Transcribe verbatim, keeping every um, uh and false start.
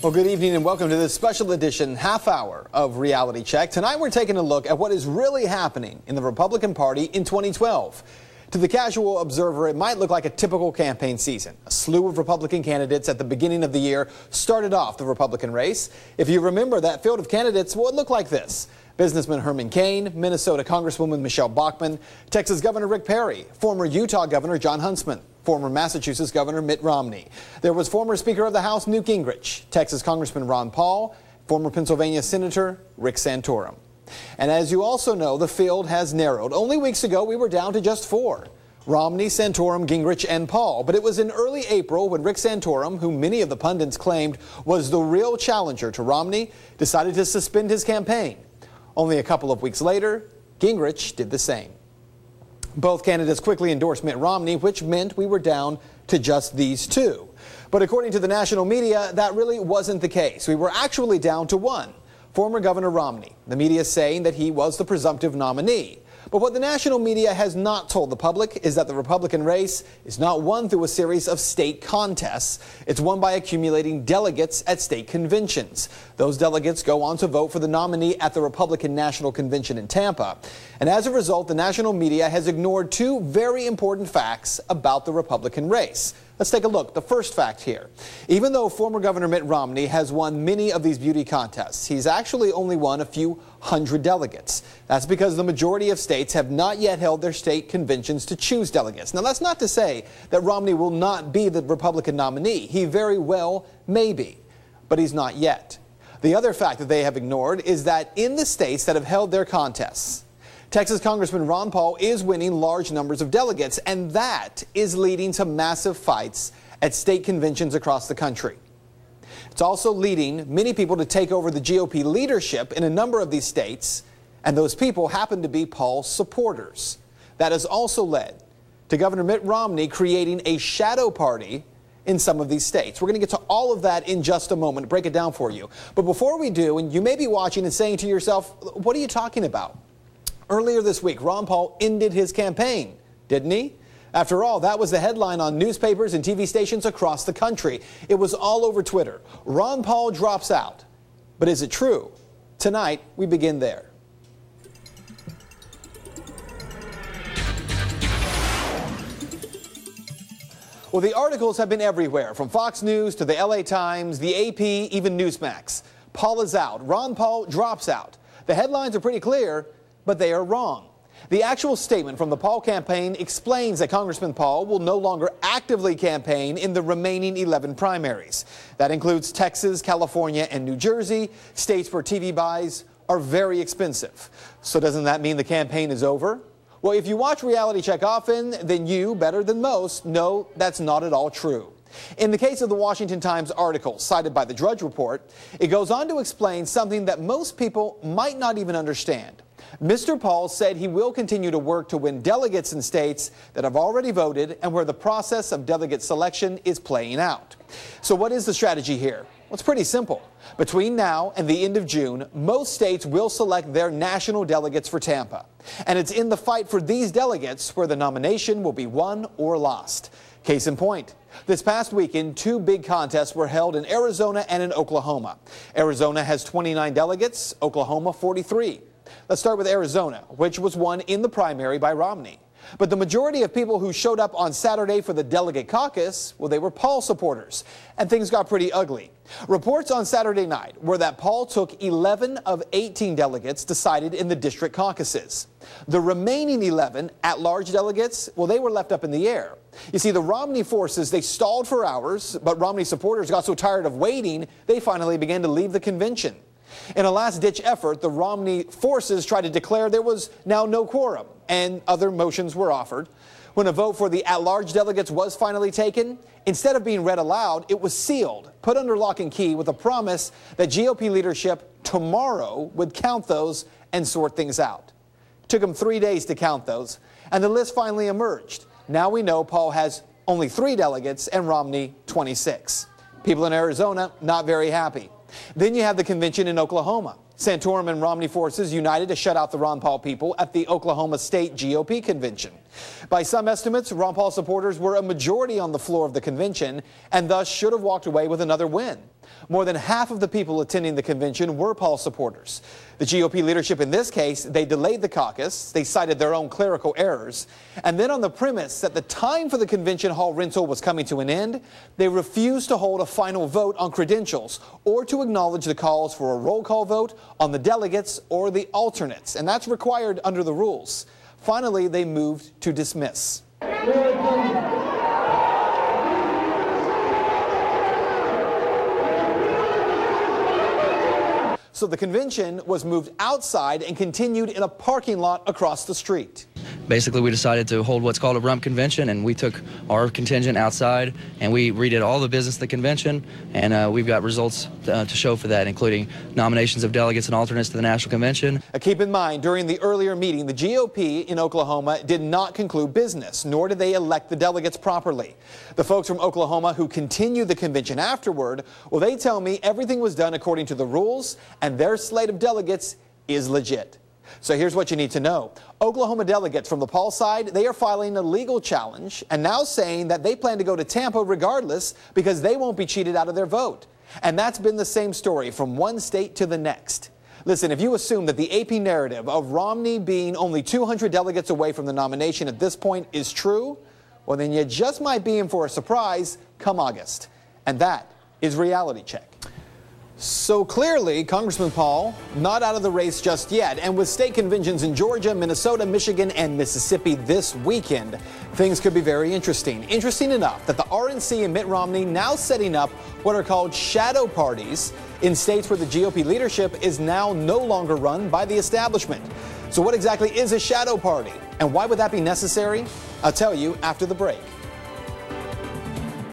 Well, good evening and welcome to this special edition half hour of Reality Check. Tonight we're taking a look at what is really happening in the Republican Party in twenty twelve. To the casual observer, it might look like a typical campaign season. A slew of Republican candidates at the beginning of the year started off the Republican race. If you remember, that field of candidates, well, it looked like this. Businessman Herman Cain, Minnesota Congresswoman Michelle Bachman, Texas Governor Rick Perry, former Utah Governor John Huntsman, former Massachusetts Governor Mitt Romney. There was former Speaker of the House Newt Gingrich, Texas Congressman Ron Paul, former Pennsylvania Senator Rick Santorum. And as you also know, the field has narrowed. Only weeks ago, we were down to just four: Romney, Santorum, Gingrich, and Paul. But it was in early April when Rick Santorum, who many of the pundits claimed was the real challenger to Romney, decided to suspend his campaign. Only a couple of weeks later, Gingrich did the same. Both candidates quickly endorsed Mitt Romney, which meant we were down to just these two. But according to the national media, that really wasn't the case. We were actually down to one, former Governor Romney, the media saying that he was the presumptive nominee. But what the national media has not told the public is that the Republican race is not won through a series of state contests. It's won by accumulating delegates at state conventions. Those delegates go on to vote for the nominee at the Republican National Convention in Tampa. And as a result, the national media has ignored two very important facts about the Republican race. Let's take a look. The first fact here: even though former Governor Mitt Romney has won many of these beauty contests, he's actually only won a few hundred delegates. That's because the majority of states have not yet held their state conventions to choose delegates. Now, that's not to say that Romney will not be the Republican nominee. He very well may be, but he's not yet. The other fact that they have ignored is that in the states that have held their contests, Texas Congressman Ron Paul is winning large numbers of delegates, and that is leading to massive fights at state conventions across the country. It's also leading many people to take over the G O P leadership in a number of these states, and those people happen to be Paul's supporters. That has also led to Governor Mitt Romney creating a shadow party in some of these states. We're going to get to all of that in just a moment, break it down for you. But before we do, and you may be watching and saying to yourself, what are you talking about? Earlier this week, Ron Paul ended his campaign, didn't he? After all, that was the headline on newspapers and T V stations across the country. It was all over Twitter. Ron Paul drops out. But is it true? Tonight, we begin there. Well, the articles have been everywhere, from Fox News to the L A Times, the A P, even Newsmax. Paul is out. Ron Paul drops out. The headlines are pretty clear, but they are wrong. The actual statement from the Paul campaign explains that Congressman Paul will no longer actively campaign in the remaining eleven primaries. That includes Texas, California, and New Jersey, states where T V buys are very expensive. So doesn't that mean the campaign is over? Well, if you watch Reality Check often, then you, better than most, know that's not at all true. In the case of the Washington Times article cited by the Drudge Report, it goes on to explain something that most people might not even understand. Mister Paul said he will continue to work to win delegates in states that have already voted and where the process of delegate selection is playing out. So what is the strategy here? Well, it's pretty simple. Between now and the end of June, most states will select their national delegates for Tampa. And it's in the fight for these delegates where the nomination will be won or lost. Case in point, this past weekend, two big contests were held in Arizona and in Oklahoma. Arizona has twenty-nine delegates, Oklahoma forty-three. Let's start with Arizona, which was won in the primary by Romney. But the majority of people who showed up on Saturday for the delegate caucus, well, they were Paul supporters, and things got pretty ugly. Reports on Saturday night were that Paul took eleven of eighteen delegates decided in the district caucuses. The remaining eleven at-large delegates, well, they were left up in the air. You see, the Romney forces, they stalled for hours, but Romney supporters got so tired of waiting, they finally began to leave the convention. In a last-ditch effort, the Romney forces tried to declare there was now no quorum, and other motions were offered. When a vote for the at-large delegates was finally taken, instead of being read aloud, it was sealed, put under lock and key, with a promise that G O P leadership tomorrow would count those and sort things out. It took them three days to count those, and the list finally emerged. Now we know Paul has only three delegates and Romney twenty-six. People in Arizona not very happy. Then you have the convention in Oklahoma. Santorum and Romney forces united to shut out the Ron Paul people at the Oklahoma State G O P convention. By some estimates, Ron Paul supporters were a majority on the floor of the convention and thus should have walked away with another win. More than half of the people attending the convention were Paul supporters. The G O P leadership in this case, they delayed the caucus. They cited their own clerical errors. And then on the premise that the time for the convention hall rental was coming to an end, they refused to hold a final vote on credentials or to acknowledge the calls for a roll call vote on the delegates or the alternates. And that's required under the rules. Finally, they moved to dismiss. So the convention was moved outside and continued in a parking lot across the street. Basically, we decided to hold what's called a rump convention, and we took our contingent outside, and we redid all the business at the convention, and uh, we've got results uh, to show for that, including nominations of delegates and alternates to the National Convention. Uh, keep in mind, during the earlier meeting, the G O P in Oklahoma did not conclude business, nor did they elect the delegates properly. The folks from Oklahoma who continued the convention afterward, well, they tell me everything was done according to the rules, and And their slate of delegates is legit. So here's what you need to know. Oklahoma delegates from the Paul side, they are filing a legal challenge and now saying that they plan to go to Tampa regardless because they won't be cheated out of their vote. And that's been the same story from one state to the next. Listen, if you assume that the A P narrative of Romney being only two hundred delegates away from the nomination at this point is true, well, then you just might be in for a surprise come August. And that is Reality Check. So clearly, Congressman Paul, not out of the race just yet. And with state conventions in Georgia, Minnesota, Michigan, and Mississippi this weekend, things could be very interesting. Interesting enough that the R N C and Mitt Romney now setting up what are called shadow parties in states where the G O P leadership is now no longer run by the establishment. So what exactly is a shadow party? And why would that be necessary? I'll tell you after the break.